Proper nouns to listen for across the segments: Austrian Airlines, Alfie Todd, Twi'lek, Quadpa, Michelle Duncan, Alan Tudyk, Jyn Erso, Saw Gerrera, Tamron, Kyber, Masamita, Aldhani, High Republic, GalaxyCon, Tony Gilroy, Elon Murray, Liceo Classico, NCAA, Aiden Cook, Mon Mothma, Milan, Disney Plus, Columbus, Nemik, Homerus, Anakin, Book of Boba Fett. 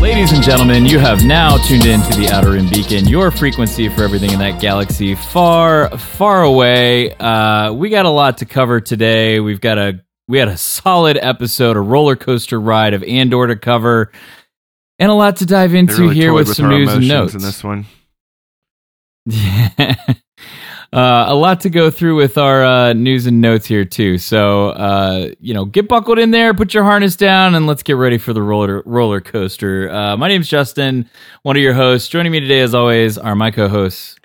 Ladies and gentlemen, you have now tuned in to the Outer Rim Beacon, your frequency for everything in that galaxy far, far away. We got a lot to cover today. We had a solid episode, a roller coaster ride of Andor to cover, and a lot to dive into really here with some news and notes. In this one. Yeah. A lot to go through with our news and notes here, too. So, get buckled in there, put your harness down, and let's get ready for the roller coaster. My name's Justin, one of your hosts. Joining me today, as always, are my co-hosts.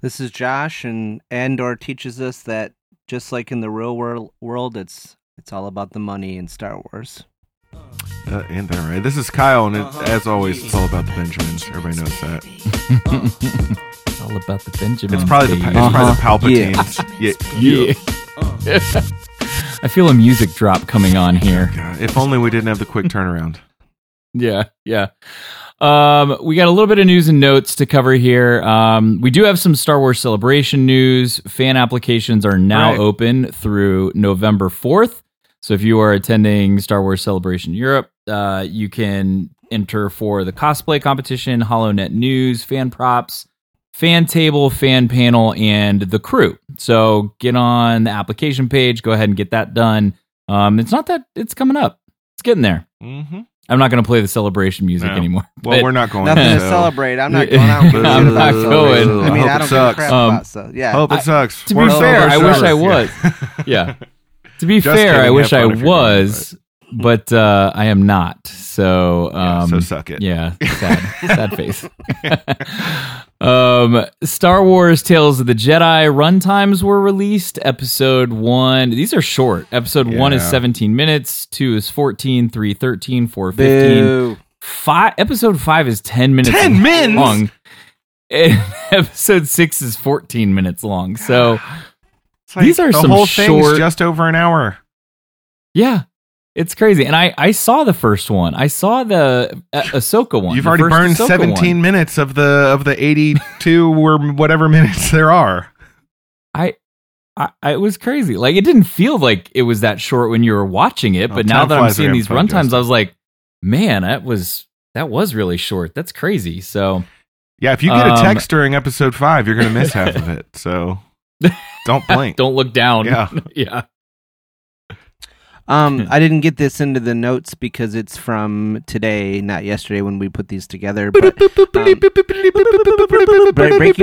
This is Josh, and Andor teaches us that just like in the real world, it's all about the money in Star Wars. Right. This is Kyle, and as always, it's all about the Benjamins. Everybody knows that. All about the Benjamin. It's probably the Palpatines. Yeah. I feel a music drop coming on here. God, if only we didn't have the quick turnaround. Yeah. We got a little bit of news and notes to cover here. We do have some Star Wars Celebration news. Fan applications are now open through November 4th. So if you are attending Star Wars Celebration Europe, you can enter for the cosplay competition, HoloNet News, fan props, fan table, fan panel, and the crew. So get on the application page. Go ahead and get that done. It's coming up. It's getting there. Mm-hmm. I'm not going to play the celebration music anymore. Well, we're not going. Nothing to celebrate. I'm not going out. I'm not going. I mean, I don't give a crap about so. Yeah. Hope it sucks. To be fair, I wish I was. Yeah. To be fair, I wish I was. But I am not, so... so suck it. Yeah, sad face. Star Wars Tales of the Jedi runtimes were released. Episode 1... These are short. Episode 1 is 17 minutes, 2 is 14, 3, 13, 4, 15. Boo. Episode 5 is 10 minutes long. 10 minutes? And episode 6 is 14 minutes long, so... Like these are some short... The whole thing's just over an hour. Yeah. It's crazy. And I saw the first one. I saw the Ahsoka one. You've already burned Ahsoka 17 one. Minutes of the 82 or whatever minutes there are. It was crazy. Like, it didn't feel like it was that short when you were watching it, but now that I'm seeing these runtimes, I was like, man, that was really short. That's crazy. So yeah, if you get a text during episode 5, you're going to miss half of it. So don't blink. Don't look down. Yeah. Yeah. I didn't get this into the notes because it's from today, not yesterday when we put these together. But, breaking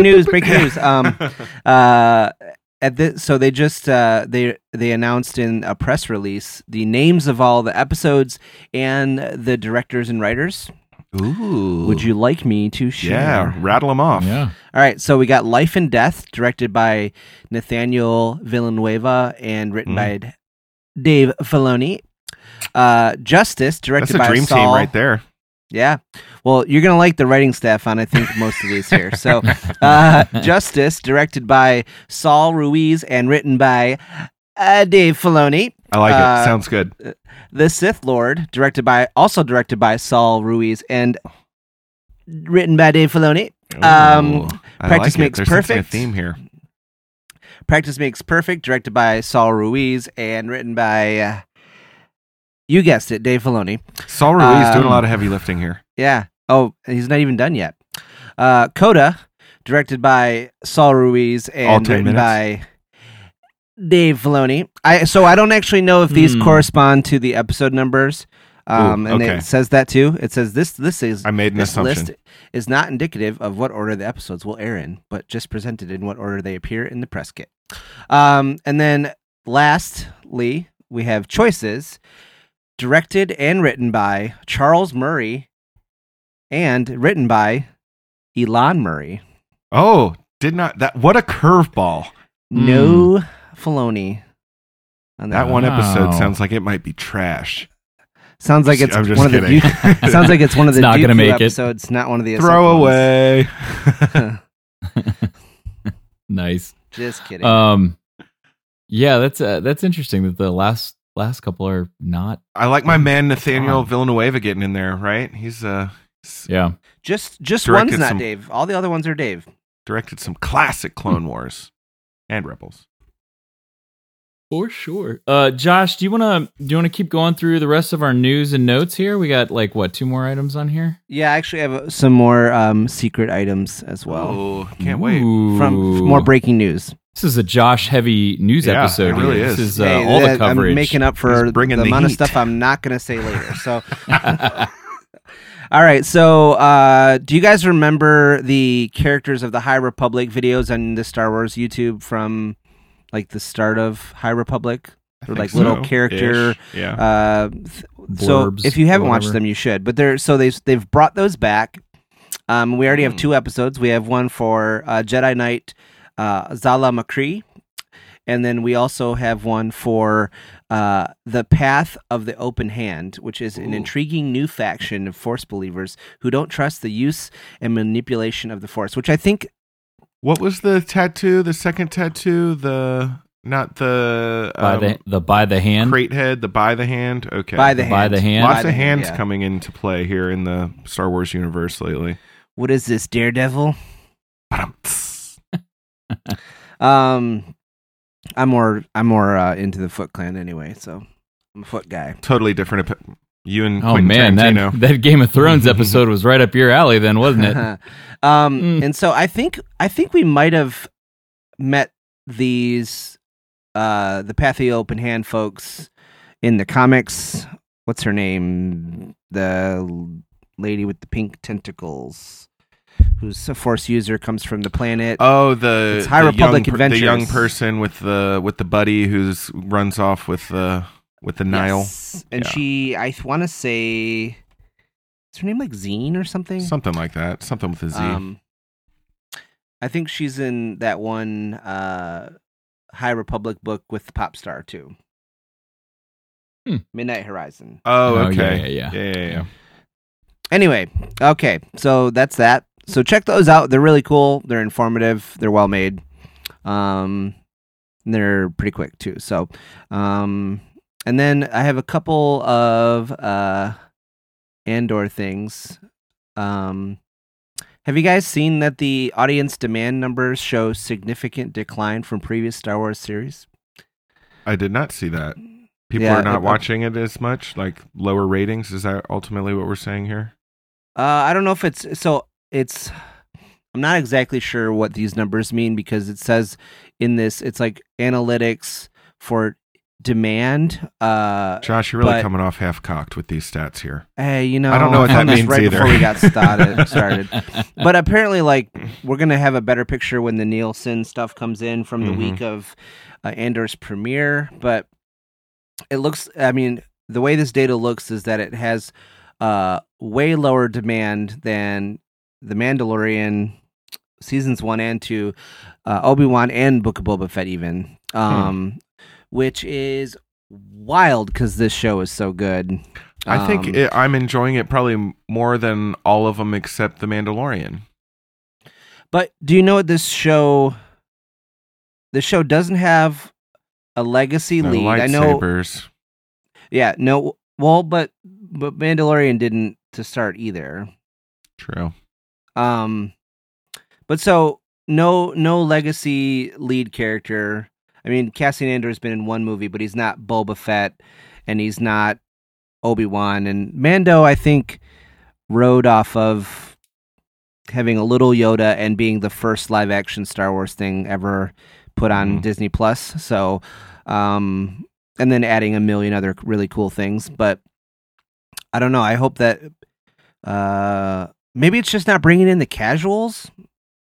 news. So they just they announced in a press release the names of all the episodes and the directors and writers. Ooh. Would you like me to share? Yeah, rattle them off. Yeah. All right, so we got Life and Death, directed by Nathaniel Villanueva and written by Dave Filoni. Justice, directed by Saul. That's a dream team right there. Yeah. Well, you're going to like the writing staff on, I think, most of these here. So, Justice, directed by Saul Ruiz and written by Dave Filoni. I like it. Sounds good. The Sith Lord, also directed by Saul Ruiz and written by Dave Filoni. Ooh, Practice Makes Perfect. There's a theme here. Practice Makes Perfect, directed by Saul Ruiz and written by, you guessed it, Dave Filoni. Saul Ruiz doing a lot of heavy lifting here. Yeah. Oh, he's not even done yet. Coda, directed by Saul Ruiz and written by Dave Filoni. I don't actually know if these correspond to the episode numbers. It says that too. It says this list is not indicative of what order the episodes will air in, but just presented in what order they appear in the press kit. And then lastly, we have Choices, directed and written by Charles Murray and written by Elon Murray. Oh, what a curveball. No Filoni. On that one episode sounds like it might be trash. Sounds like it's one of the episodes, not one of the throwaway. Nice. Just kidding. Yeah, that's interesting that the last couple are not. I like my man Nathaniel Villanueva getting in there, right? He's yeah. Just one's not Dave. All the other ones are Dave. Directed some classic Clone Wars and Rebels. For sure. Josh, do you wanna keep going through the rest of our news and notes here? We got two more items on here? Yeah, actually I have some more secret items as well. Oh, can't wait. From more breaking news. This is a Josh-heavy news episode. It really is. This is all the coverage. I'm making up for the amount of stuff I'm not going to say later. So, all right. So, do you guys remember the characters of the High Republic videos on the Star Wars YouTube from the start of High Republic? They're like little character. Yeah. So, if you haven't watched them, you should. But they've brought those back. We already have two episodes. We have one for Jedi Knight. Zala McCree, and then we also have one for the Path of the Open Hand, which is an intriguing new faction of Force believers who don't trust the use and manipulation of the Force, which I think... What was the tattoo, the second tattoo, by the hand? Crate head, the by the hand? Okay. By the hand. Lots of hands coming into play here in the Star Wars universe lately. What is this, Daredevil? I'm more into the Foot Clan anyway, so I'm a Foot guy. Totally different. You and Quentin Tarantino. That Game of Thrones episode was right up your alley, then, wasn't it? And so I think we might have met these the Path of the Open Hand folks in the comics. What's her name? The lady with the pink tentacles. Who's a Force user, comes from the planet. Oh, the High Republic Adventures. The young person with the buddy who runs off with the Nile. Yes. And she, I want to say, is her name like Zine or something? Something like that. Something with a Z. I think she's in that one High Republic book with the pop star too. Midnight Horizon. Oh, okay. Yeah. Anyway, okay, so that's that. So check those out. They're really cool. They're informative. They're well made. They're pretty quick too. So, and then I have a couple of Andor things. Have you guys seen that the audience demand numbers show significant decline from previous Star Wars series? I did not see that. People are not watching it as much, like lower ratings. Is that ultimately what we're saying here? I don't know if it's so. It's I'm not exactly sure what these numbers mean because it says in this it's like analytics for demand. Josh, you're really coming off half cocked with these stats here. Hey, I don't know what that means either. Before we got started, but apparently, we're gonna have a better picture when the Nielsen stuff comes in from the week of Andor's premiere, but. It looks, the way this data looks is that it has way lower demand than The Mandalorian seasons 1 and 2, Obi-Wan and Book of Boba Fett even, which is wild because this show is so good. I think I'm enjoying it probably more than all of them except The Mandalorian. But do you know what this show doesn't have? A legacy lead. Lightsabers. I know. Yeah, no. Well, but Mandalorian didn't to start either. True. But so no legacy lead character. I mean, Cassian Andor has been in one movie, but he's not Boba Fett, and he's not Obi-Wan. And Mando, I think, rode off of having a little Yoda and being the first live action Star Wars thing ever. Put on Disney Plus, so and then adding a million other really cool things, but I don't know. I hope that maybe it's just not bringing in the casuals.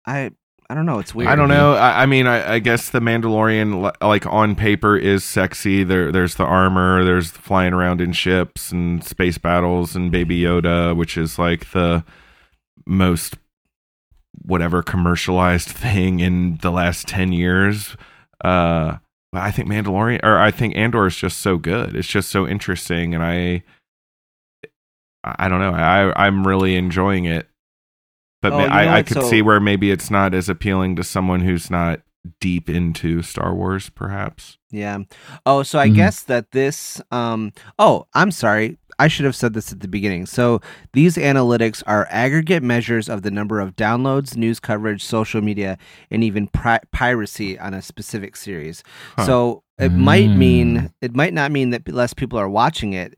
I don't know. It's weird. I don't know. I guess the Mandalorian, on paper, is sexy. There's the armor. There's flying around in ships and space battles and Baby Yoda, which is the most. Whatever commercialized thing in the last 10 years. I think Andor is just so good. It's just so interesting. And I don't know. I'm really enjoying it, but I could see where maybe it's not as appealing to someone who's not deep into Star Wars, perhaps. Yeah. Oh, so I guess that this... I'm sorry. I should have said this at the beginning. So these analytics are aggregate measures of the number of downloads, news coverage, social media, and even piracy on a specific series. Huh. So it might mean... It might not mean that less people are watching it,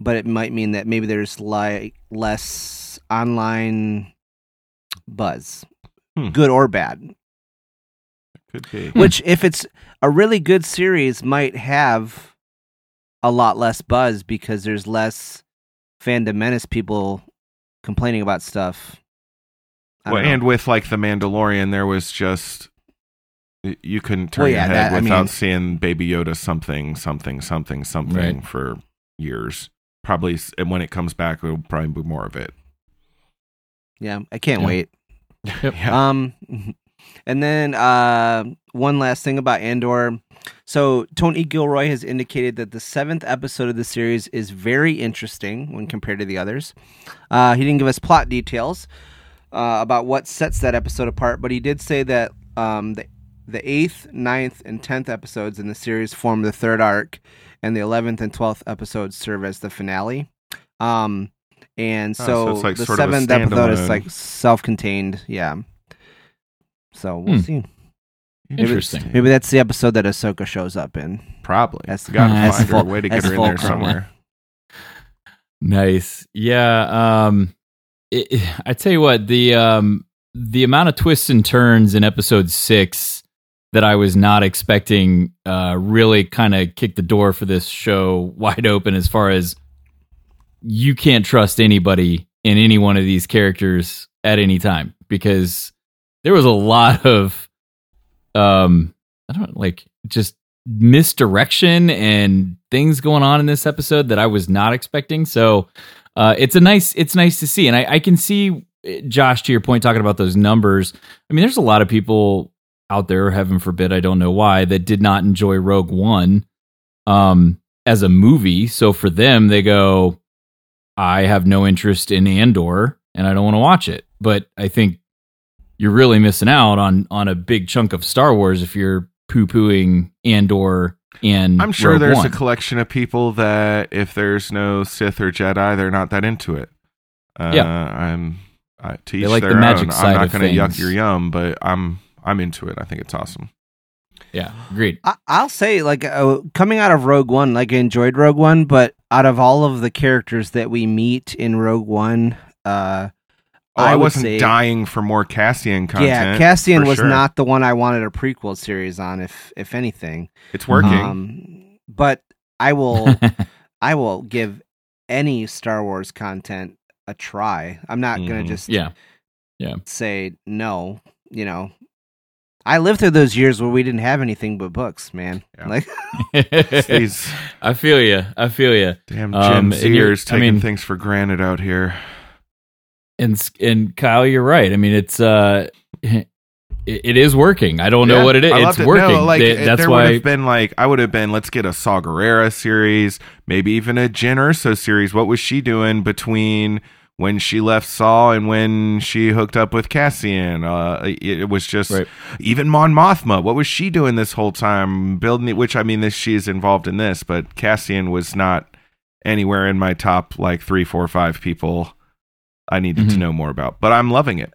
but it might mean that maybe there's like less online buzz, good or bad. Could be. Which, if it's a really good series, might have a lot less buzz because there's less fandom menace people complaining about stuff. Well, and with like the Mandalorian, there was just you can turn your head without seeing Baby Yoda something right. for years. Probably, and when it comes back, it'll probably be more of it. Yeah, I can't wait. Yeah. And then one last thing about Andor. So Tony Gilroy has indicated that the 7th episode of the series is very interesting when compared to the others. He didn't give us plot details about what sets that episode apart, but he did say that the 8th, 9th, and 10th episodes in the series form the third arc, and the 11th and 12th episodes serve as the finale. And so, so like the 7th episode is like self-contained, So we'll see. Interesting. Maybe that's the episode that Ahsoka shows up in. Probably. That's a way to get her in there somewhere. Nice. Yeah. I tell you what, the amount of twists and turns in episode 6 that I was not expecting really kind of kicked the door for this show wide open, as far as you can't trust anybody in any one of these characters at any time, because there was a lot of, just misdirection and things going on in this episode that I was not expecting. So it's nice to see. And I can see, Josh, to your point, talking about those numbers. I mean, there's a lot of people out there, heaven forbid, I don't know why, that did not enjoy Rogue One as a movie. So for them, they go, I have no interest in Andor and I don't want to watch it. But I think you're really missing out on a big chunk of Star Wars if you're poo-pooing Andor and I'm sure Rogue there's One. A collection of people that if there's no Sith or Jedi, they're not that into it. To each like their own. I'm not going to yuck your yum, but I'm into it. I think it's awesome. Yeah, agreed. I'll say, coming out of Rogue One, I enjoyed Rogue One, but out of all of the characters that we meet in Rogue One, I wasn't dying for more Cassian content. Yeah, Cassian was not the one I wanted a prequel series on, if anything. It's working. But I will give any Star Wars content a try. I'm not going to just say no, you know. I lived through those years where we didn't have anything but books, man. Yeah. I feel you. Damn Gen Zers taking things for granted out here. And Kyle, you're right. I mean, it's it is working. I don't know what it is. It's working. No, I would have been. Let's get a Saw Gerrera series, maybe even a Jen Erso series. What was she doing between when she left Saw and when she hooked up with Cassian? It was just even Mon Mothma. What was she doing this whole time? Building it. Which she is involved in this, but Cassian was not anywhere in my top 3, 4, 5 people I needed to know more about, but I'm loving it.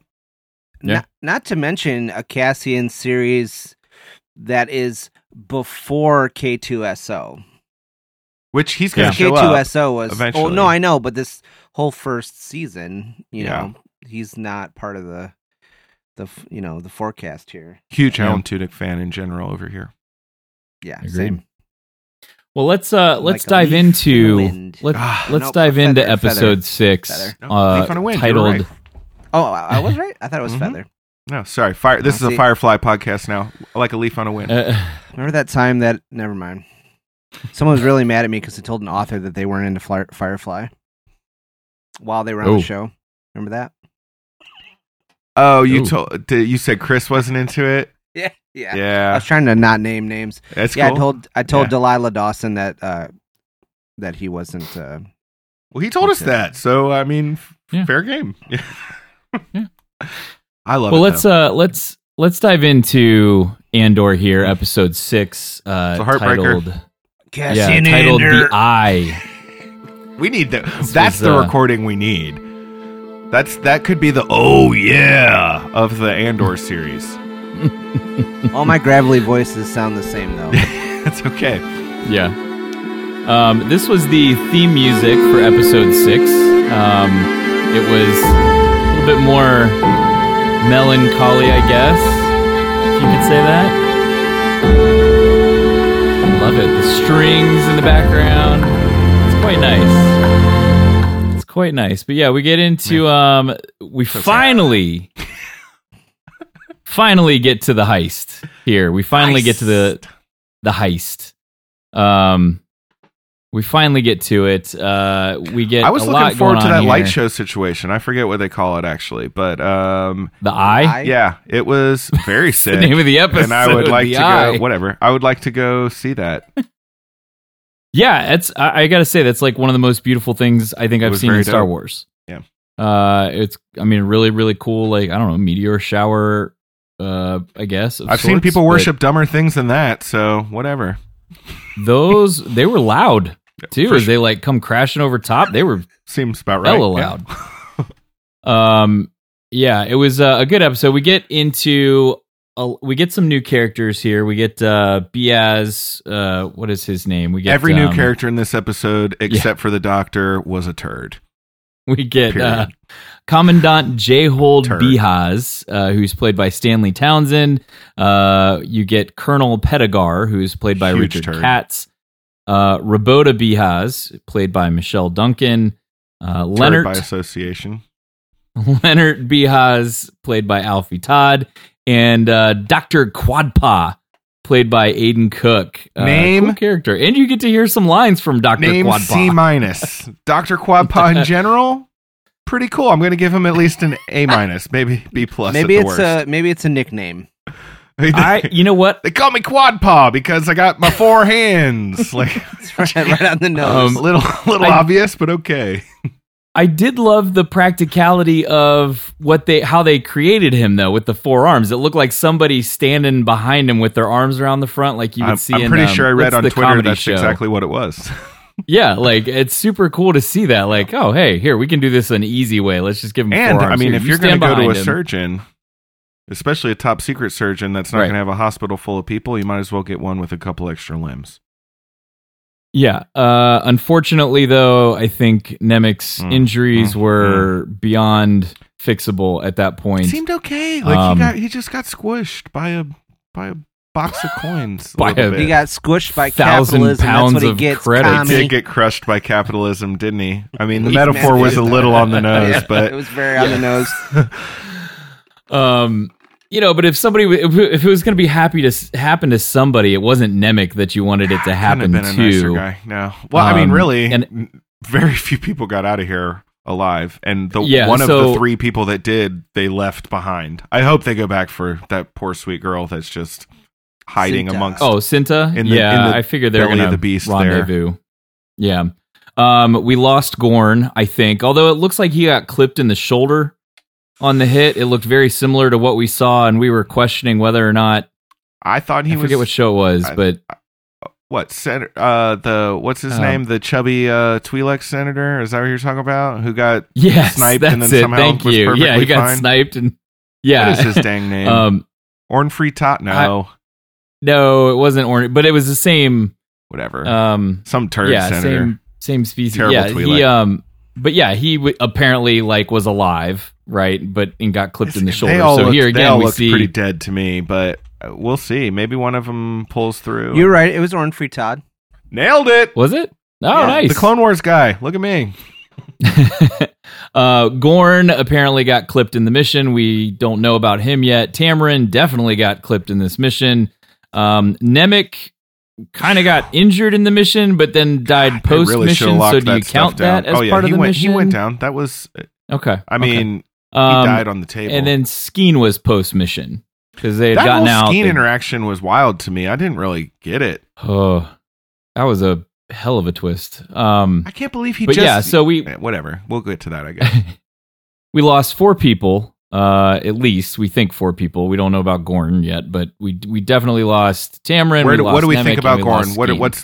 Yeah. Not to mention a Cassian series that is before K2SO, which he's going to show up. K2SO was eventually. Oh no, I know, but this whole first season, you know, he's not part of the forecast here. Huge Alan Tudyk fan in general over here. Yeah, agreed. Same. Well, let's dive into episode 6 titled. Right. Oh, I was right. I thought it was Feather. No, sorry. This is a Firefly podcast now. Like a leaf on a wind. Remember that time that? Never mind. Someone was really mad at me because I told an author that they weren't into Firefly while they were on the show. Remember that? Oh, you said Chris wasn't into it. Yeah. I was trying to not name names. That's cool. I told Delilah Dawson that he wasn't. Well, he told us that, so fair game. Yeah. I love it. Well, let's dive into Andor here, episode 6, titled Cassian Andor. The Eye. We need that. That's the recording we need. That could be the oh yeah of the Andor series. All my gravelly voices sound the same though. That's okay. Yeah. This was the theme music for episode 6. It was a little bit more melancholy, I guess, if you could say that. I love it. The strings in the background. It's quite nice. It's quite nice. But yeah, we get into we finally get to the heist here. We finally get to the heist. We finally get to it. We get. I was looking forward to that light show situation. I forget what they call it actually, but the Eye. Yeah, it was very sick. The name of the episode. And I would like to go. Whatever. I would like to go see that. Yeah, it's. I gotta say that's like one of the most beautiful things I think I've seen in Star Wars. Yeah. It's. I mean, really, really cool. Like I don't know, meteor shower. I guess I've seen people worship dumber things than that. So whatever. Those they were loud too, as they like come crashing over top. They were seems about right. Hella loud. Yeah. Yeah, it was a good episode. We get into some new characters here. We get Biaz. What is his name? We get every new character in this episode except for the Doctor was a turd. We get Commandant J-Hold Bihaz, who's played by Stanley Townsend. You get Colonel Pettigar, who's played by Richard Katz. Rabota Bihaz, played by Michelle Duncan. Leonard by association. Leonard Bihaz, played by Alfie Todd. And Dr. Quadpa, played by Aiden Cook. Name cool character, and you get to hear some lines from Dr. Quadpa. C-. Dr. Quadpa in general, pretty cool. I'm going to give him at least an A-, maybe B+. Maybe at the worst. Maybe it's a nickname. You know what? They call me Quadpa because I got my four hands. Like right on the nose. Little obvious, but okay. I did love the practicality of how they created him though with the forearms. It looked like somebody standing behind him with their arms around the front, like you would see. I'm pretty sure I read on Twitter that's exactly what it was. Yeah, like it's super cool to see that. Like, oh hey, here we can do this an easy way. Let's just give him. And forearms. I mean, here, if you're going to go to a surgeon, especially a top secret surgeon that's not going to have a hospital full of people, you might as well get one with a couple extra limbs. Yeah. Unfortunately, though, I think Nemik's injuries were beyond fixable at that point. It seemed okay. Like he just got squished by a box of coins. He got squished by capitalism. That's what he gets. He did get crushed by capitalism, didn't he? I mean, the metaphor was a little on the nose, but it was very on the nose. You know, but if it was going to be happen to somebody, it wasn't Nemik that you wanted it to happen to. Couldn't have been a nicer guy. No. Well, I mean, really, very few people got out of here alive, and one of the three people that did, they left behind. I hope they go back for that poor sweet girl that's just hiding Cinta. Amongst. Oh, Cinta. I figured they're going to rendezvous. There. Yeah. We lost Gorn, I think. Although it looks like he got clipped in the shoulder. On the hit, it looked very similar to what we saw, and we were questioning whether or not. I thought he was. I forget what show it was, but what senator? What's his name? The chubby Twi'lek senator? Is that what you're talking about? Who got sniped and then somehow was perfectly fine? Yeah, he got sniped and what is his dang name? Ornfree Tot? No, no, it wasn't Orn, but it was the same. Whatever. Some turd senator. Same species. Terrible Twi'lek. But yeah, he apparently like was alive. Right, but got clipped in the shoulder. They all looked pretty dead to me, but we'll see. Maybe one of them pulls through. You're right. It was Ornfree Todd. Nailed it. Was it? Oh, yeah, nice. The Clone Wars guy. Look at me. Gorn apparently got clipped in the mission. We don't know about him yet. Tamron definitely got clipped in this mission. Nemik kind of got injured in the mission, but then died post-mission. Really, so do you count that as part of the mission? He went down. That was... Okay. I mean... Okay. He died on the table. And then Skeen was post-mission. Because they had gotten out. That Skeen interaction was wild to me. I didn't really get it. Oh, that was a hell of a twist. I can't believe he whatever. We'll get to that, I guess. We lost 4 people At least we think four people. We don't know about Gorn yet, but we definitely lost Tamron. What do we Nemik, think about Gorn? What's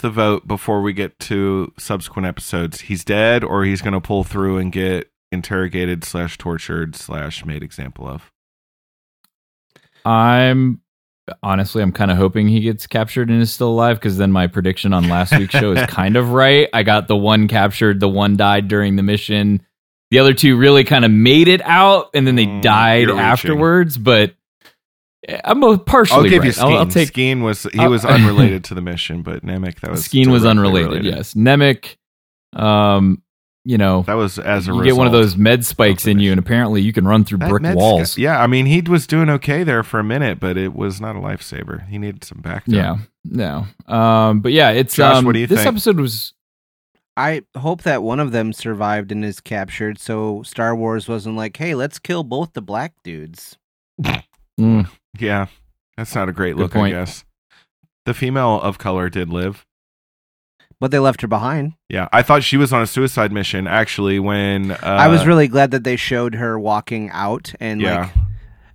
the vote before we get to subsequent episodes? He's dead, or he's going to pull through and get interrogated / tortured / made example of. I'm kind of hoping he gets captured and is still alive, because then my prediction on last week's show is kind of right. I got the one captured, the one died during the mission. The other two really kind of made it out, and then they died afterwards. But I'm partially right. I'll take Skeen. He was unrelated to the mission, but Nemik, that was Skeen was unrelated. Yes, Nemik. That was as a result. You get one of those med spikes in you, and apparently you can run through brick walls. Yeah, I mean, he was doing okay there for a minute, but it was not a lifesaver. He needed some backup. Yeah, no. But yeah, it's Josh, what do you think? Episode was. I hope that one of them survived and is captured, so Star Wars wasn't like, "Hey, let's kill both the black dudes." Yeah, that's not a great look. Point. I guess the female of color did live. But they left her behind. Yeah, I thought she was on a suicide mission, actually, when... I was really glad that they showed her walking out and,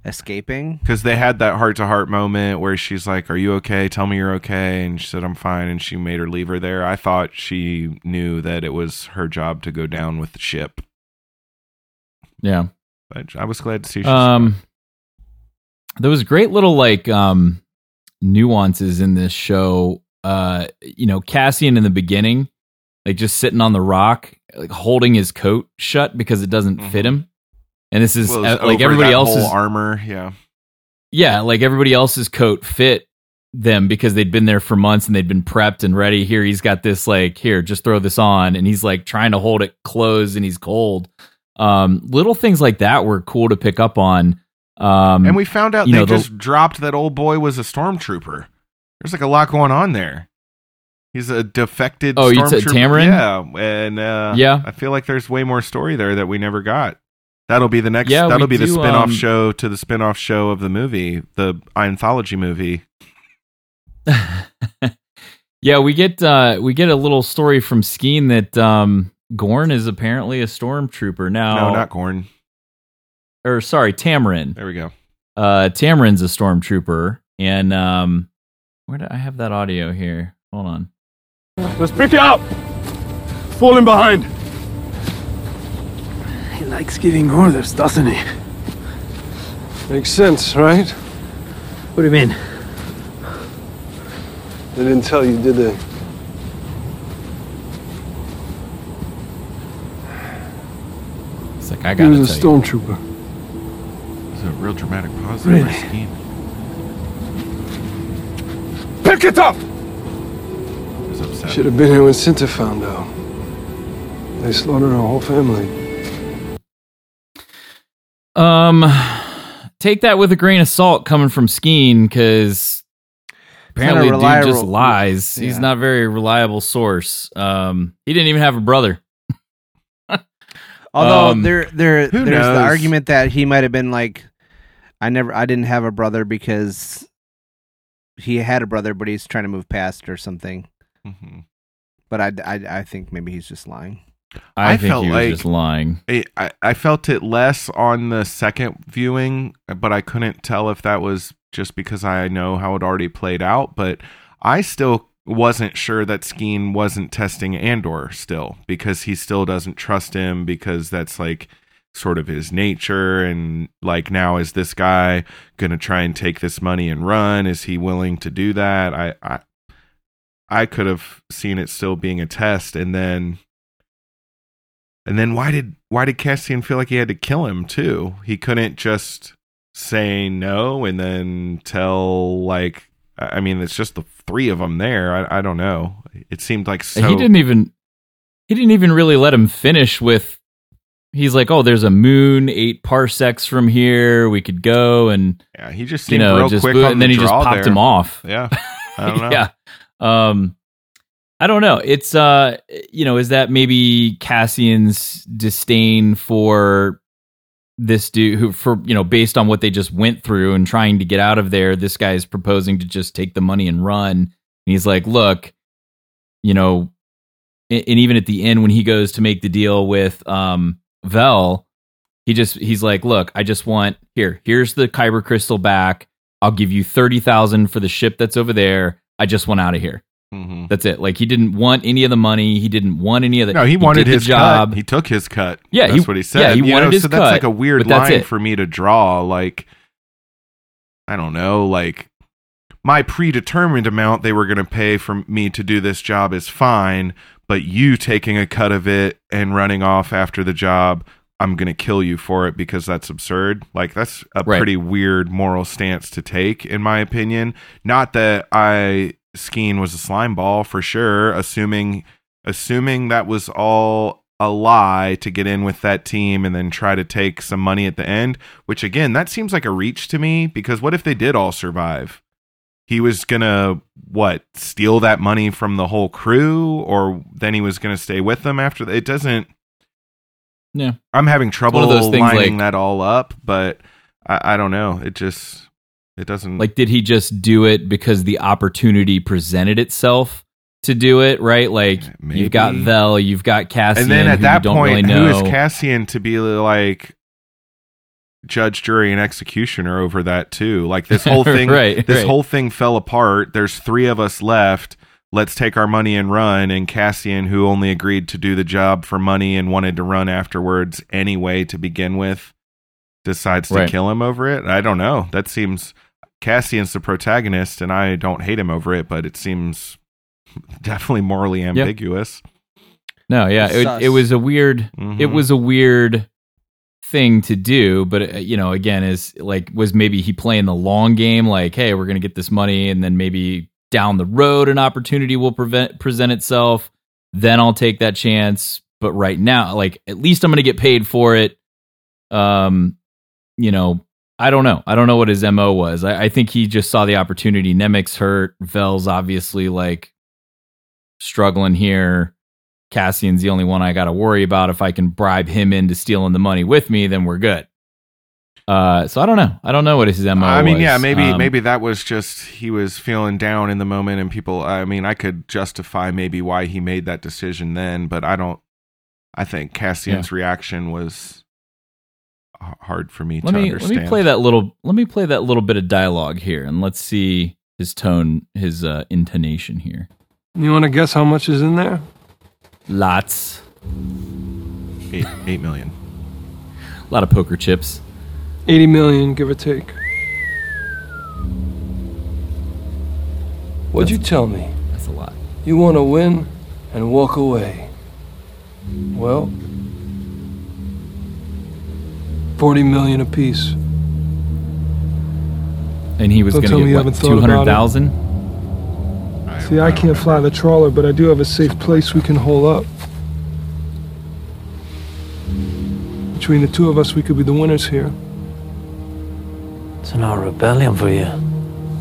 escaping. Because they had that heart-to-heart moment where she's like, "Are you okay? Tell me you're okay." And she said, "I'm fine." And she made her leave her there. I thought she knew that it was her job to go down with the ship. Yeah. But I was glad to see she survived. There was great little, nuances in this show. Cassian in the beginning, just sitting on the rock, holding his coat shut because it doesn't fit him. And this is everybody else's armor. Yeah. Yeah. Like everybody else's coat fit them because they'd been there for months and they'd been prepped and ready. Here, he's got this here, just throw this on. And he's trying to hold it closed and he's cold. Little things like that were cool to pick up on. And we found out they just dropped that old boy was a stormtrooper. There's a lot going on there. He's a defected stormtrooper. Oh, it's Tamron? Yeah. And I feel like there's way more story there that we never got. That'll be the next, the spin-off show to the spin-off show of the movie, the anthology movie. Yeah, we get a little story from Skeen that Gorn is apparently a stormtrooper now. No, not Gorn. Or sorry, Tamron. There we go. Tamron's a stormtrooper and where did I have that audio here? Hold on. Let's pick it up! Falling behind! He likes giving orders, doesn't he? Makes sense, right? What do you mean? They didn't tell you, did they? It's like, I gotta tell you. He was a stormtrooper. There's a real dramatic pause there for Skeen. Pick it up! Should have been here when Cinta found out. They slaughtered her whole family. Take that with a grain of salt coming from Skeen, because apparently the dude just lies. Yeah. He's not a very reliable source. He didn't even have a brother. Although there's the argument that he might have been I didn't have a brother because he had a brother, but he's trying to move past or something. Mm-hmm. But I think maybe he's just lying. I think he was just lying. I felt it less on the second viewing, but I couldn't tell if that was just because I know how it already played out. But I still wasn't sure that Skeen wasn't testing Andor still, because he still doesn't trust him, because that's sort of his nature. And now, is this guy gonna try and take this money and run? Is he willing to do that? I could have seen it still being a test. And then why did Cassian feel like he had to kill him too? He couldn't just say no and then tell it's just the three of them there. I don't know. It seemed like so he didn't even really let him finish with. He's like, "Oh, there's a moon 8 parsecs from here. We could go." And yeah, he just seemed real quick on the draw, and then he just popped him off. Yeah, I don't know. Yeah, I don't know. It's is that maybe Cassian's disdain for this dude, who based on what they just went through and trying to get out of there, this guy is proposing to just take the money and run. And he's like, "Look, and even at the end when he goes to make the deal with Vel, He's like, look, I just want here's the kyber crystal back. I'll give you 30,000 for the ship that's over there. I just want out of here. Mm-hmm. That's it. Like, he didn't want any of the money. He didn't want any of the. No, he wanted his job. He took his cut. Yeah, that's what he said. Yeah, he wanted his cut. So that's like a weird line for me to draw. Like, I don't know. Like, my predetermined amount they were going to pay for me to do this job is fine, but you taking a cut of it and running off after the job, I'm going to kill you for it because that's absurd. Like, that's a pretty weird moral stance to take, in my opinion. Not that Skeen was a slime ball for sure. Assuming that was all a lie to get in with that team and then try to take some money at the end, which again, that seems like a reach to me, because what if they did all survive? He was gonna steal that money from the whole crew, or then he was gonna stay with them after it doesn't. Yeah, I'm having trouble lining that all up, but I don't know. It doesn't, like, did he just do it because the opportunity presented itself to do it, right? Like, maybe. You've got Vel, you've got Cassian, and then at that point, really, who is Cassian to be like judge, jury, and executioner over that too? Like, this whole thing, this whole thing fell apart. There's three of us left. Let's take our money and run. And Cassian, who only agreed to do the job for money and wanted to run afterwards anyway to begin with, decides to kill him over it. I don't know. That seems. Cassian's the protagonist, and I don't hate him over it, but it seems definitely morally ambiguous. No, yeah, it was a weird, it was a weird thing to do, but you know, again, is like, was maybe he playing the long game? Like, hey, we're gonna get this money, and then maybe down the road an opportunity will present itself. Then I'll take that chance. But right now, like, at least I'm gonna get paid for it. You know. I don't know. I don't know what his MO was. I think he just saw the opportunity. Nemik's hurt. Vel's obviously like struggling here. Cassian's the only one I got to worry about. If I can bribe him into stealing the money with me, then we're good. So I don't know. I don't know what his MO was. I mean, yeah, maybe that was just, he was feeling down in the moment, and people, I mean, I could justify maybe why he made that decision then, but I think Cassian's reaction was hard for me to understand. Let me play that little bit of dialogue here, and let's see his tone, his intonation here. You want to guess how much is in there? Lots. 8 million. A lot of poker chips. 80 million, give or take. What'd you tell me? That's a lot. You want to win and walk away. Well, 40 million apiece. And he was going to get, what, 200,000? See, I can't fly the trawler, but I do have a safe place we can hole up. Between the two of us, we could be the winners here. It's not a rebellion for you.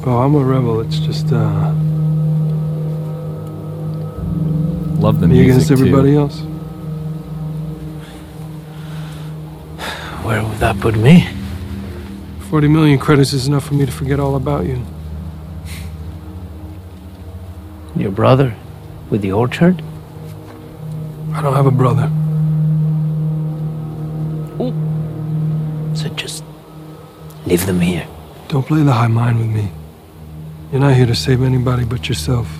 Oh, I'm a rebel. It's just, love the music, too. Me against everybody else. Where would that put me? 40 million credits is enough for me to forget all about you. Your brother with the orchard? I don't have a brother. Ooh. So just leave them here. Don't play the high mind with me. You're not here to save anybody but yourself.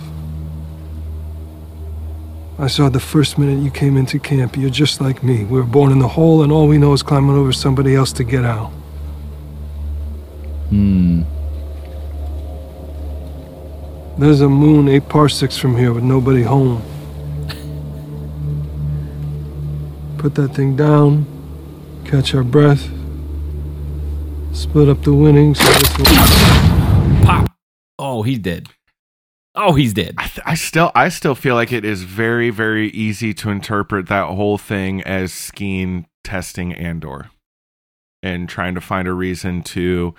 I saw the first minute you came into camp. You're just like me. We were born in the hole, and all we know is climbing over somebody else to get out. There's a moon 8 parsecs from here with nobody home. Put that thing down, catch our breath, split up the winnings. Pop! Oh, he's dead. Oh, he's dead. I still feel like it is very, very easy to interpret that whole thing as Skeen testing Andor and trying to find a reason to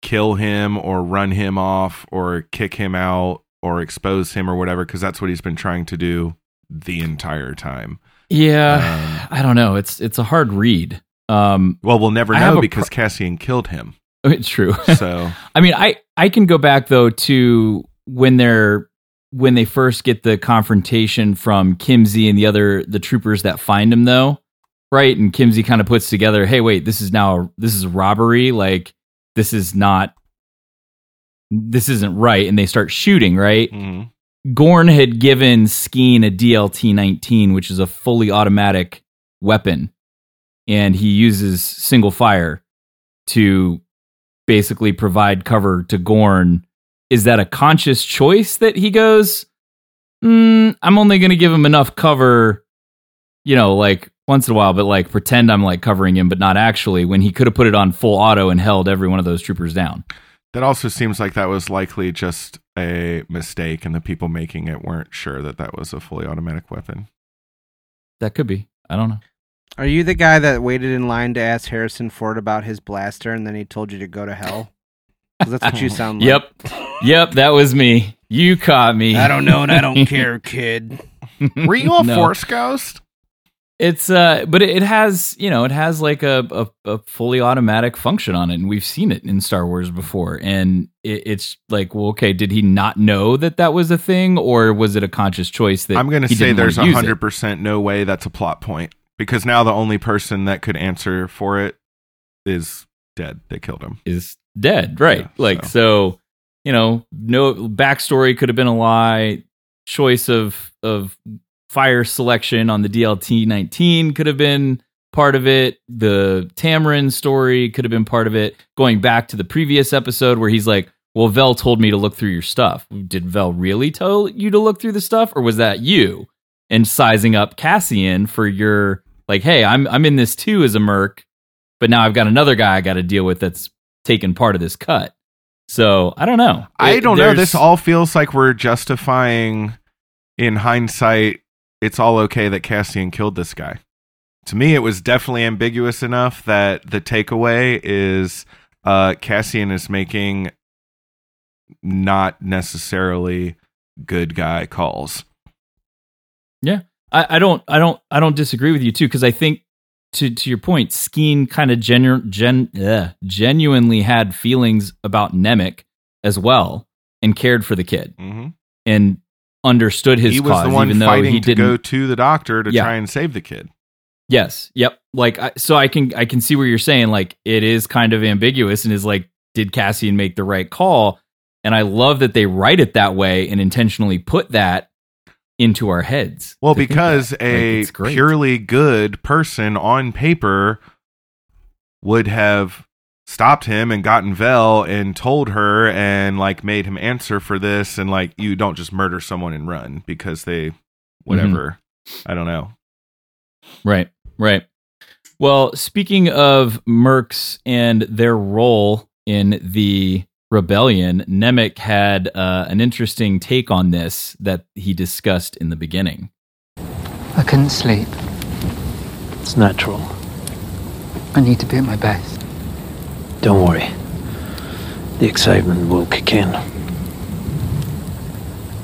kill him or run him off or kick him out or expose him or whatever, because that's what he's been trying to do the entire time. Yeah, I don't know. It's a hard read. Well, we'll never know because Cassian killed him. It's true. So I mean, I can go back though to when they first get the confrontation from Kimzi and the troopers that find him, though, right? And Kimzi kind of puts together, hey, wait, this is robbery. Like, this isn't right. And they start shooting, right? Mm-hmm. Gorn had given Skeen a DLT-19, which is a fully automatic weapon. And he uses single fire to basically provide cover to Gorn. Is that a conscious choice that he goes, I'm only going to give him enough cover, like once in a while, but like pretend I'm like covering him, but not actually, when he could have put it on full auto and held every one of those troopers down? That also seems like that was likely just a mistake, and the people making it weren't sure that that was a fully automatic weapon. That could be. I don't know. Are you the guy that waited in line to ask Harrison Ford about his blaster, and then he told you to go to hell? Because that's what you sound like. Yep, that was me. You caught me. I don't know, and I don't care, kid. Were you a Force ghost? It's but it has like a fully automatic function on it, and we've seen it in Star Wars before. And it's like, well, okay, did he not know that that was a thing, or was it a conscious choice? That I'm going to say there's 100% no way that's a plot point. Because now the only person that could answer for it is dead. They killed him. Is dead, right? Yeah, like so, no backstory could have been a lie. Choice of fire selection on the DLT-19 could have been part of it. The Tamron story could have been part of it. Going back to the previous episode where he's like, "Well, Vel told me to look through your stuff." Did Vel really tell you to look through the stuff, or was that you? And sizing up Cassian for your, like, hey, I'm in this too as a merc, but now I've got another guy I got to deal with that's taken part of this cut. So I don't know. I don't know. This all feels like we're justifying, in hindsight, it's all okay that Cassian killed this guy. To me, it was definitely ambiguous enough that the takeaway is Cassian is making not necessarily good guy calls. Yeah. I don't disagree with you too, because I think to your point, Skeen kind of genuinely had feelings about Nemik as well, and cared for the kid, mm-hmm. and understood his cause. He was the one fighting to go to the doctor to try and save the kid. Yes. Yep. Like so, I can see where you're saying, like, it is kind of ambiguous, and is like, did Cassian make the right call? And I love that they write it that way and intentionally put that into our heads. Well, because a purely good person on paper would have stopped him and gotten Vel and told her and like made him answer for this, and like, you don't just murder someone and run because they whatever. Mm-hmm. I don't know. Right. Well, speaking of mercs and their role in the rebellion, Nemik had an interesting take on this that he discussed in the beginning. I couldn't sleep. It's natural. I need to be at my best. Don't worry. The excitement will kick in.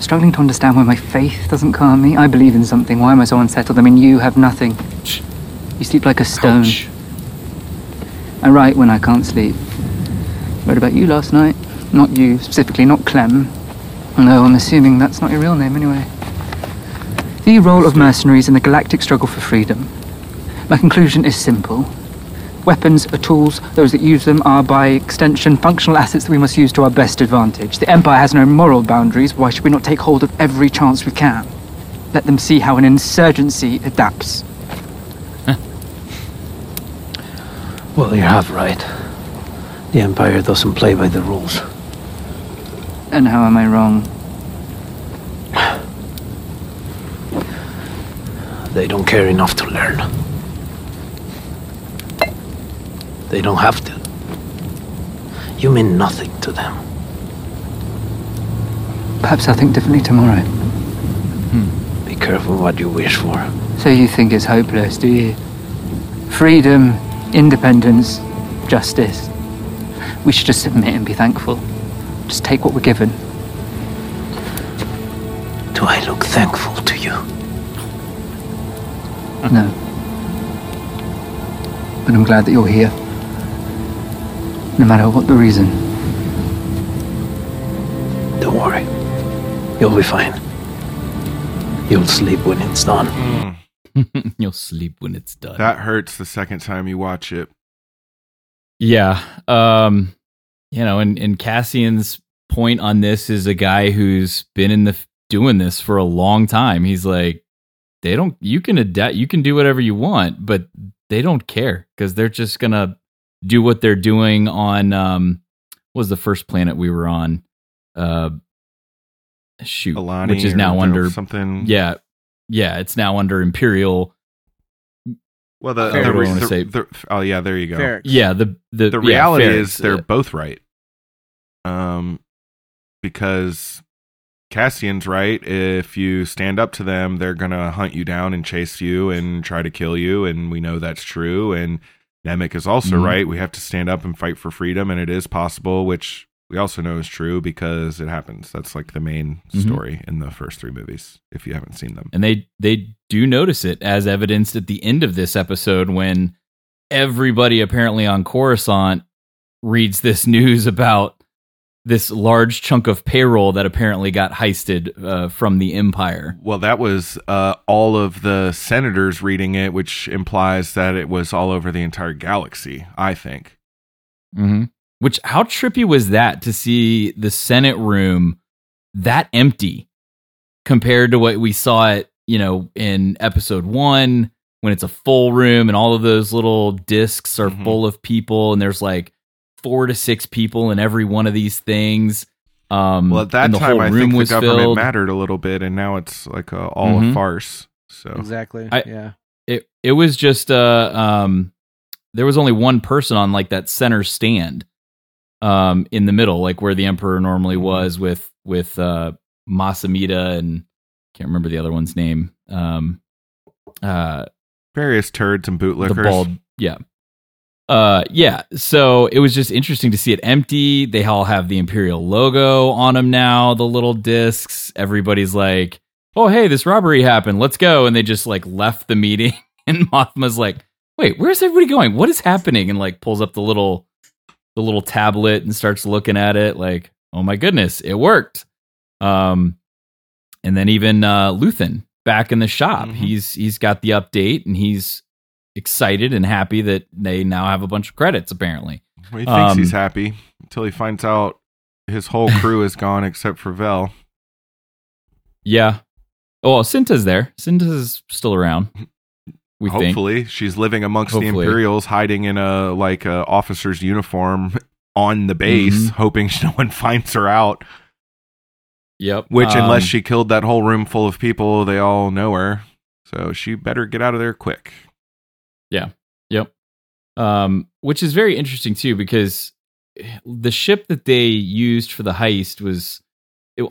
Struggling to understand why my faith doesn't calm me. I believe in something. Why am I so unsettled? I mean, you have nothing. You sleep like a stone. Ouch. I write when I can't sleep. Read about you last night. Not you, specifically, not Clem. Although I'm assuming that's not your real name anyway. The role of mercenaries in the galactic struggle for freedom. My conclusion is simple. Weapons are tools. Those that use them are, by extension, functional assets that we must use to our best advantage. The Empire has no moral boundaries. Why should we not take hold of every chance we can? Let them see how an insurgency adapts. Huh. Well, you have right. The Empire doesn't play by the rules. And how am I wrong? They don't care enough to learn. They don't have to. You mean nothing to them. Perhaps I'll think differently tomorrow. Be careful what you wish for. So you think it's hopeless, do you? Freedom, independence, justice. We should just submit and be thankful. Just take what we're given. Do I look thankful to you? No. But I'm glad that you're here. No matter what the reason. Don't worry. You'll be fine. You'll sleep when it's done. You'll sleep when it's done. That hurts the second time you watch it. Yeah. You know, and Cassian's point on this is a guy who's been in the doing this for a long time. He's like, they don't, you can adapt, you can do whatever you want, but they don't care because they're just going to do what they're doing on, what was the first planet we were on? Aldhani, which is now under something. Yeah. Yeah. It's now under Imperial. Well, the oh yeah, there you go. Farrants. Yeah. The reality is they're both right. Because Cassian's right. If you stand up to them, they're going to hunt you down and chase you and try to kill you. And we know that's true. And Nemik is also right. We have to stand up and fight for freedom. And it is possible, which we also know is true because it happens. That's like the main story in the first three movies, if you haven't seen them. And they do notice it, as evidenced at the end of this episode when everybody apparently on Coruscant reads this news about this large chunk of payroll that apparently got heisted from the Empire. Well, that was all of the senators reading it, which implies that it was all over the entire galaxy, I think. Mm-hmm. Which, how trippy was that to see the Senate room that empty compared to what we saw it, you know, in episode 1 when it's a full room and all of those little discs are full of people and there's like 4 to 6 people in every one of these things. Well, at that time, I think the government filled. Mattered a little bit, and now it's like all a farce. So exactly, yeah. It was just there was only one person on like that center stand. In the middle, like where the Emperor normally was with Masamita and can't remember the other one's name. Various turds and bootlickers. The bald, yeah. Yeah. So it was just interesting to see it empty. They all have the Imperial logo on them now, the little discs. Everybody's like, oh, hey, this robbery happened. Let's go. And they just like left the meeting and Mothma's like, wait, where's everybody going? What is happening? And like pulls up the little tablet and starts looking at it like, oh my goodness, it worked. And then even Luthen back in the shop, he's got the update and he's excited and happy that they now have a bunch of credits apparently. Well, he thinks he's happy until he finds out his whole crew is gone except for Vel. Yeah. Oh, well, Cinta's there. Cinta's still around. We hopefully think. She's living amongst the Imperials, hiding in a like a officer's uniform on the base, hoping no one finds her out. Yep. Which, unless she killed that whole room full of people, they all know her. So she better get out of there quick. Yeah. Yep. Which is very interesting too, because the ship that they used for the heist was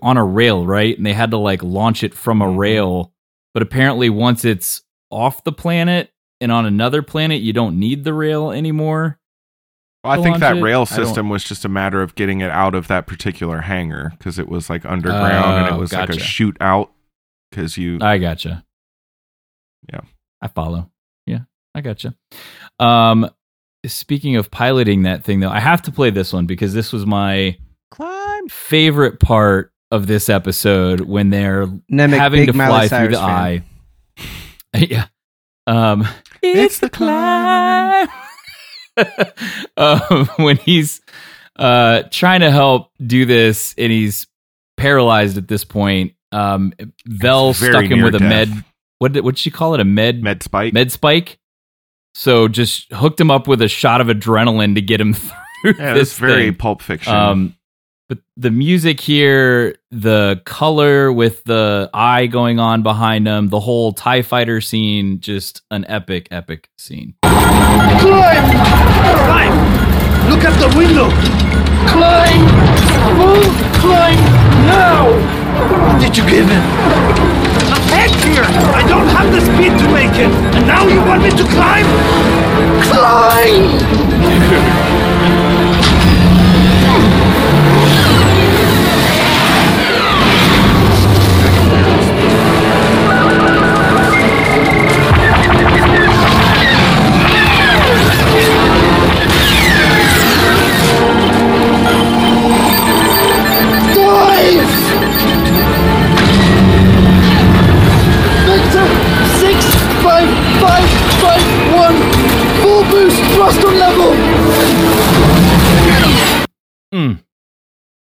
on a rail, right? And they had to like launch it from a rail, but apparently once it's off the planet and on another planet, you don't need the rail anymore. Well, I think that rail system was just a matter of getting it out of that particular hangar because it was like underground and it was like a shoot out because you. I gotcha. Yeah, I follow. Yeah, I gotcha. Speaking of piloting that thing, though, I have to play this one because this was my favorite part of this episode when they're having to fly through the eye. Yeah. It's the climb. When he's trying to help do this and he's paralyzed at this point. Vel stuck him with a med. What'd she call it? A med spike. Med spike. So just hooked him up with a shot of adrenaline to get him through. Yeah, this very Pulp Fiction. But the music here, the color with the eye going on behind him, the whole TIE fighter scene, just an epic scene. Climb! Climb! Look at the window! Climb! Move! Climb! Now! Did you give in? I'm back here! I don't have the speed to make it! And now you want me to climb? Climb!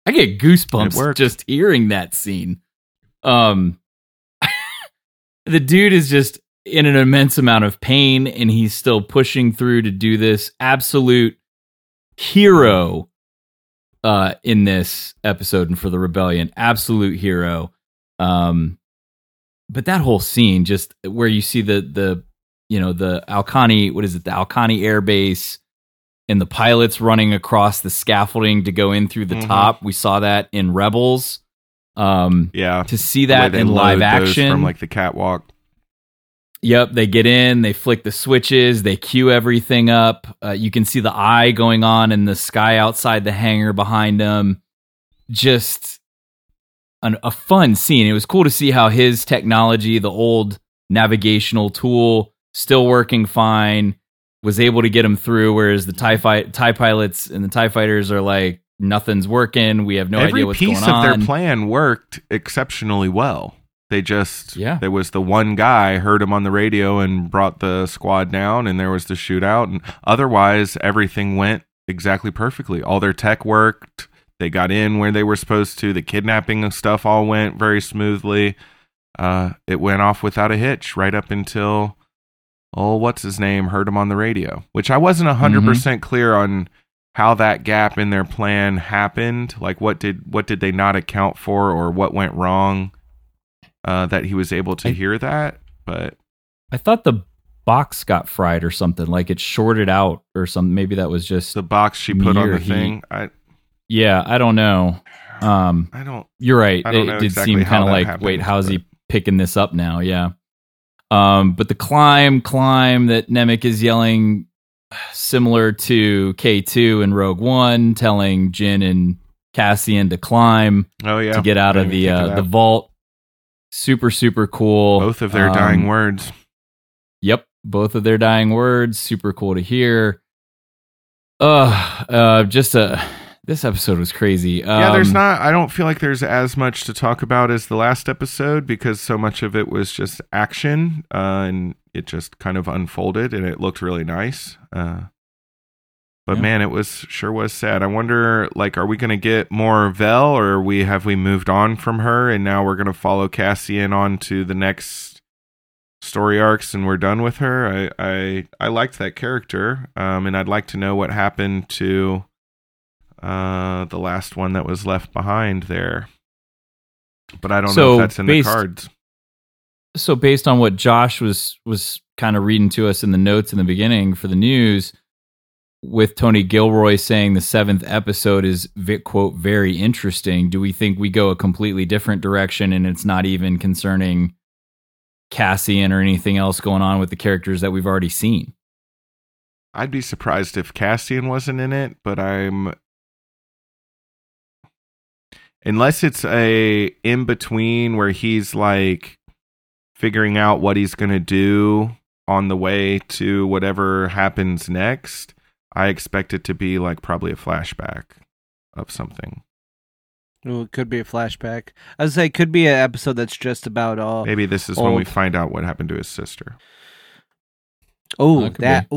I get goosebumps just hearing that scene. The dude is just in an immense amount of pain, and he's still pushing through to do this. Absolute hero in this episode and for the Rebellion. Absolute hero. But that whole scene, just where you see the Aldhani, the Aldhani Air Base, and the pilots running across the scaffolding to go in through the top. We saw that in Rebels. To see that in live action from like the catwalk. Yep, they get in, they flick the switches, they cue everything up. You can see the eye going on in the sky outside the hangar behind them. Just a fun scene. It was cool to see how his technology, the old navigational tool, still working fine, was able to get him through, whereas the TIE pilots and the TIE fighters are like, nothing's working, we have no idea what's going on. Every piece of their plan worked exceptionally well. They just, there was the one guy heard him on the radio and brought the squad down, and there was the shootout. And otherwise, everything went exactly perfectly. All their tech worked. They got in where they were supposed to. The kidnapping and stuff all went very smoothly. It went off without a hitch right up until, what's his name? Heard him on the radio, which I wasn't 100% clear on how that gap in their plan happened. Like, what did they not account for, or what went wrong? That he was able to hear that, but I thought the box got fried or something, like it shorted out or something. Maybe that was just the box she put on the thing. I don't know. I don't. You're right. It did exactly seem kind of like, happens, wait, how's he picking this up now? Yeah. But the climb that Nemik is yelling, similar to K2 in Rogue One, telling Jyn and Cassian to climb. To get out of the vault. Super, super cool. Both of their dying words. Yep. Both of their dying words. Super cool to hear. This episode was crazy. I don't feel like there's as much to talk about as the last episode, because so much of it was just action, and it just kind of unfolded and it looked really nice. Man, it sure was sad. I wonder, like, are we going to get more Vel, or have we moved on from her and now we're going to follow Cassian on to the next story arcs and we're done with her? I liked that character, and I'd like to know what happened to the last one that was left behind there. But I don't know if that's in the cards. So based on what Josh was kind of reading to us in the notes in the beginning for the news, with Tony Gilroy saying the seventh episode is, quote, very interesting. Do we think we go a completely different direction and it's not even concerning Cassian or anything else going on with the characters that we've already seen? I'd be surprised if Cassian wasn't in it, but unless it's a in-between where he's like figuring out what he's going to do on the way to whatever happens next, I expect it to be like probably a flashback of something. Well, it could be a flashback. I would say it could be an episode that's just about all. Maybe this is when we find out what happened to his sister. Oh, that.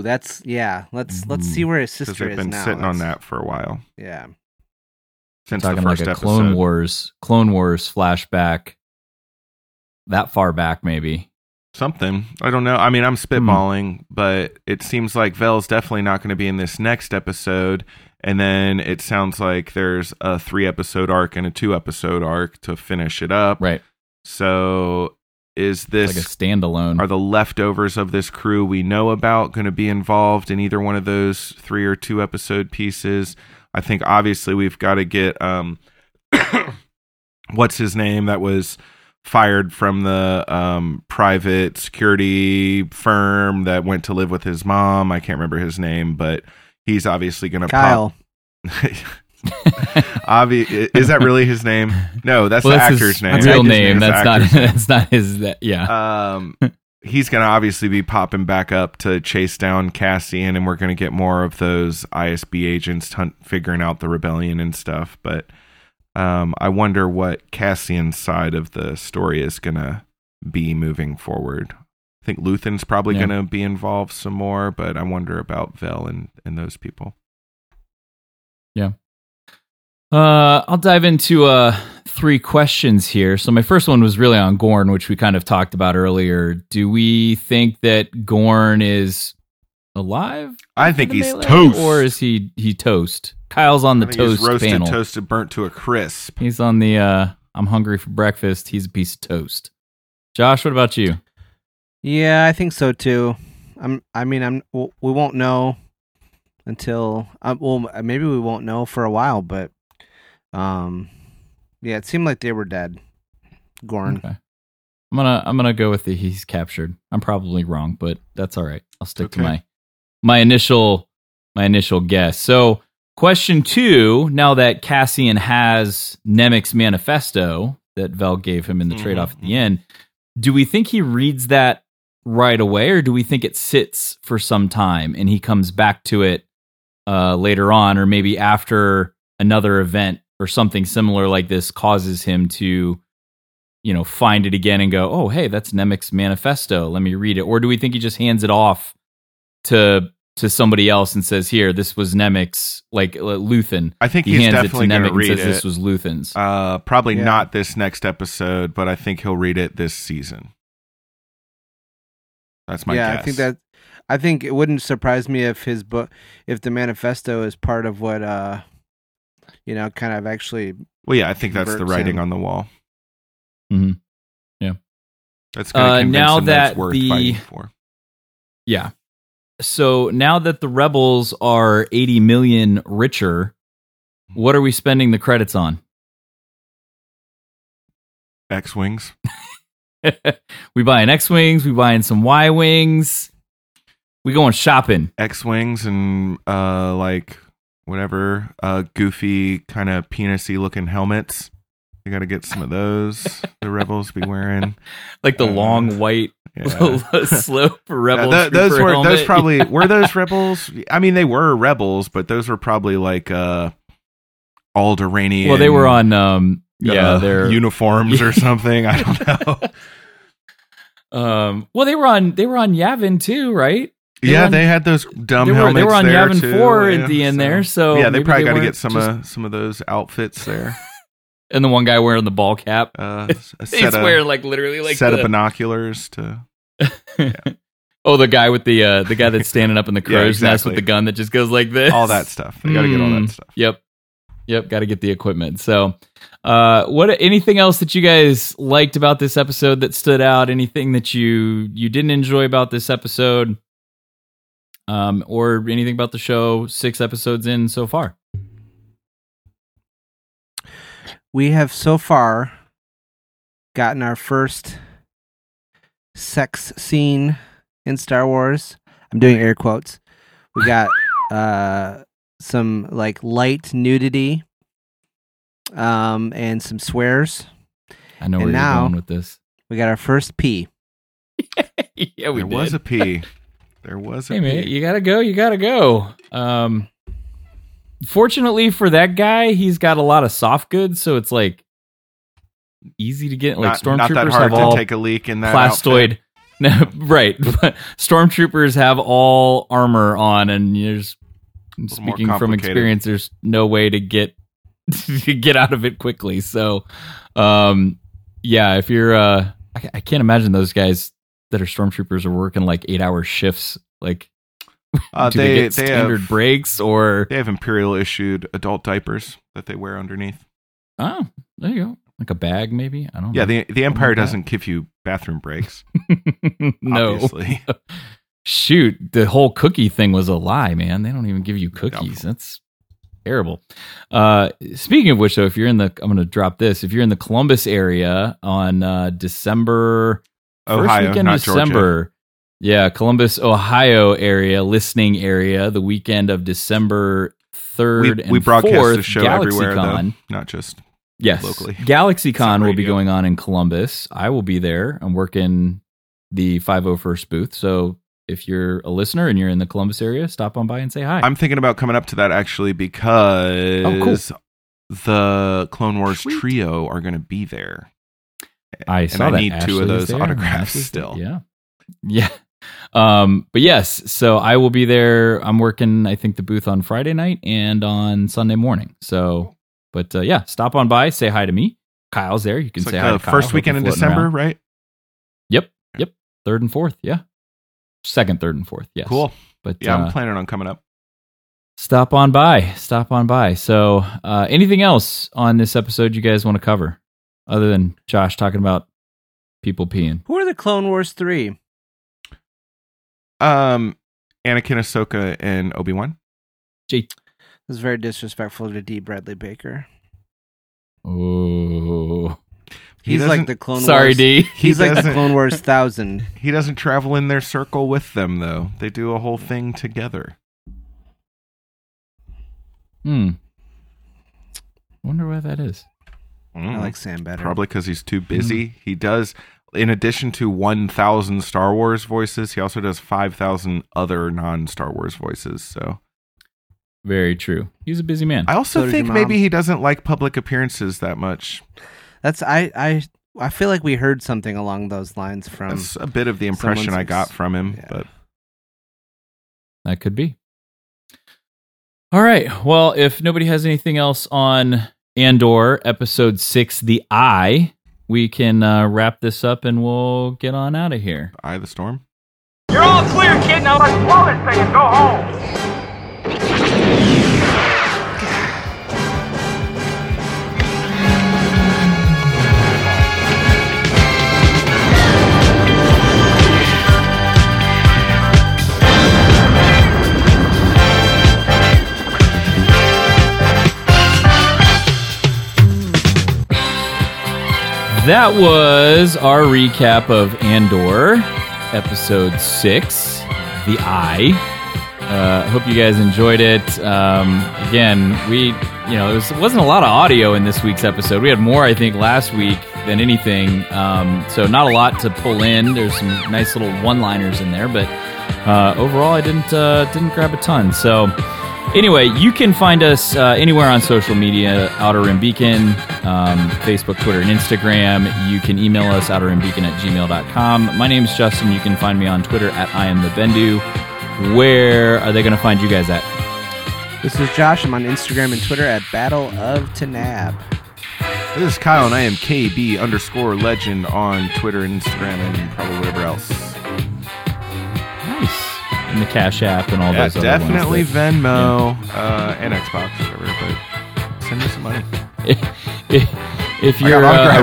That's Let's see where his sister is now. Because they've been sitting on that for a while. Yeah. Since the first episode, Clone Wars flashback. That far back, maybe. Something. I don't know. I mean, I'm spitballing, but it seems like Vel's definitely not going to be in this next episode. And then it sounds like there's a 3-episode arc and a 2-episode arc to finish it up. Right. So is this like a standalone? Are the leftovers of this crew we know about going to be involved in either one of those 3 or 2-episode pieces? I think obviously we've got to get what's his name that was fired from the private security firm that went to live with his mom. I can't remember his name, but he's obviously going to Kyle. Is that really his name? No, that's the actor's name. That's his real name. That's not his. Yeah. He's going to obviously be popping back up to chase down Cassian, and we're going to get more of those ISB agents figuring out the rebellion and stuff. But I wonder what Cassian's side of the story is going to be moving forward. I think Luthen's probably going to be involved some more, but I wonder about Vel and those people. Yeah. I'll dive into three questions here. So my first one was really on Gorn, which we kind of talked about earlier. Do we think that Gorn is alive? I think he's melee, toast. Or is he toast? Kyle's on the toast he's roasted, panel. Toasted, burnt to a crisp. He's on the I'm hungry for breakfast. He's a piece of toast. Josh, what about you? Yeah, I think so too. We won't know until maybe we won't know for a while, but yeah, it seemed like they were dead. Gorn. Okay. I'm gonna go with the he's captured. I'm probably wrong, but that's all right. I'll stick to my initial guess. So question two, now that Cassian has Nemik's manifesto that Vel gave him in the trade-off at the end, do we think he reads that right away, or do we think it sits for some time and he comes back to it later on, or maybe after another event or something similar like this causes him to, you know, find it again and go, oh, hey, that's Nemik's manifesto. Let me read it. Or do we think he just hands it off to somebody else and says, here, this was Nemik's, like Luthen. I think he's definitely going to read it. This was Luthen's. Probably not this next episode, but I think he'll read it this season. That's my guess. I think it wouldn't surprise me if his book, if the manifesto is part of what, kind of actually. Well, yeah, I think that's the writing on the wall. Mm-hmm. Yeah. That's going to convince him that it's worth fighting for. Yeah. So now that the rebels are 80 million richer, what are we spending the credits on? X-Wings. We buying X-Wings, we buying some Y-Wings. We going shopping. X-Wings and whatever goofy kind of penisy looking helmets. You got to get some of those. The rebels be wearing like the long white slope rebels. Were those rebels? I mean, they were rebels, but those were probably like Aldhani. Well, they were on their uniforms or something. I don't know. Well, they were on Yavin too, right? They had those dumb helmets. They were on Yavin 4 at the end there. So yeah, they probably got to get some of those outfits there. And the one guy wearing the ball cap, he's wearing like binoculars to. Yeah. Oh, the guy with the guy that's standing up in the crow's nest with the gun that just goes like this. All that stuff. They got to get all that stuff. Yep. Got to get the equipment. So, what? Anything else that you guys liked about this episode that stood out? Anything that you didn't enjoy about this episode, or anything about the show? 6 episodes in so far. We have so far gotten our first sex scene in Star Wars. I'm doing air quotes. We got some light nudity and some swears. I know where you're going with this. We got our first pee. Yeah, we did. There was a pee. Hey, man, you gotta go. Fortunately for that guy, he's got a lot of soft goods, so it's like easy to get. Like stormtroopers, not that hard to take a leak in that plastoid. No, right, but stormtroopers have all armor on, and there's, speaking from experience, there's no way to get out of it quickly. So, if you're, I can't imagine those guys that are stormtroopers are working like 8-hour shifts, like. Do they get standard breaks, or they have Imperial issued adult diapers that they wear underneath? Oh, there you go, like a bag, maybe. I don't know. Yeah, the Empire doesn't give you bathroom breaks. No, obviously. Shoot, the whole cookie thing was a lie, man. They don't even give you cookies. That's terrible. Speaking of which, though, I'm going to drop this. If you're in the Columbus area on December, Ohio, first weekend of December. Georgia. Yeah, Columbus, Ohio area, listening area, the weekend of December 3rd and 4th. We broadcast the show everywhere, though, not just locally. GalaxyCon will be going on in Columbus. I will be there. I'm working the 501st booth, so if you're a listener and you're in the Columbus area, stop on by and say hi. I'm thinking about coming up to that, actually, because the Clone Wars trio are going to be there. I saw that. I need 2 of those autographs still. Yeah. But yes, so I will be there. I'm working, I think, the booth on Friday night and on Sunday morning. So, but yeah, stop on by, say hi to me. Kyle's there. You can say hi to Kyle. First weekend in December, right? Yep. Yep. 3rd and 4th. Yeah. 2nd, 3rd, and 4th. Yes. Cool. But yeah, I'm planning on coming up. Stop on by. Stop on by. So, anything else on this episode you guys want to cover other than Josh talking about people peeing? Who are the Clone Wars 3? Anakin, Ahsoka, and Obi-Wan. Gee. This is very disrespectful to D. Bradley Baker. Oh. He's like the Clone Wars. Sorry, D. He's like the Clone Wars 1000. He doesn't travel in their circle with them, though. They do a whole thing together. Hmm. Wonder why that is. I like Sam better. Probably because he's too busy. He does... In addition to 1,000 Star Wars voices, he also does 5,000 other non-Star Wars voices. So, very true. He's a busy man. I also think maybe he doesn't like public appearances that much. That's I feel like we heard something along those lines from. That's a bit of the impression I got from him, yeah. But that could be. All right. Well, if nobody has anything else on Andor episode 6, The Eye. We can wrap this up and we'll get on out of here. Eye of the storm. You're all clear, kid. Now let's blow this thing and go home. That was our recap of Andor, Episode 6, The Eye. I hope you guys enjoyed it. Again, there wasn't a lot of audio in this week's episode. We had more, I think, last week than anything. So not a lot to pull in. There's some nice little one-liners in there, but overall, I didn't grab a ton. So. Anyway, you can find us anywhere on social media, Outer Rim Beacon, Facebook, Twitter, and Instagram. You can email us, outerrimbeacon@gmail.com. My name's Justin. You can find me on Twitter @IamTheBendu. Where are they going to find you guys at? This is Josh. I'm on Instagram and Twitter @BattleofTanab. This is Kyle, and I am KB_legend on Twitter and Instagram and probably whatever else. Nice. And the Cash App and all those other ones. Definitely Venmo and Xbox, whatever. But send me some money. If you're a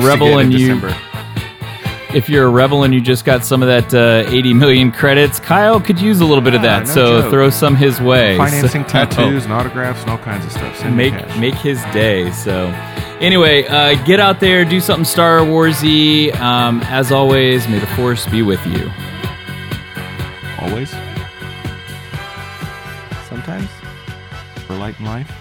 rebel and you just got some of that 80 million credits, Kyle could use a little bit of that. No so joke. Throw some his way. Financing tattoos and autographs and all kinds of stuff. Send make his day. So anyway, get out there, do something Star Wars-y. As always, may the Force be with you. Always. Sometimes for light and life.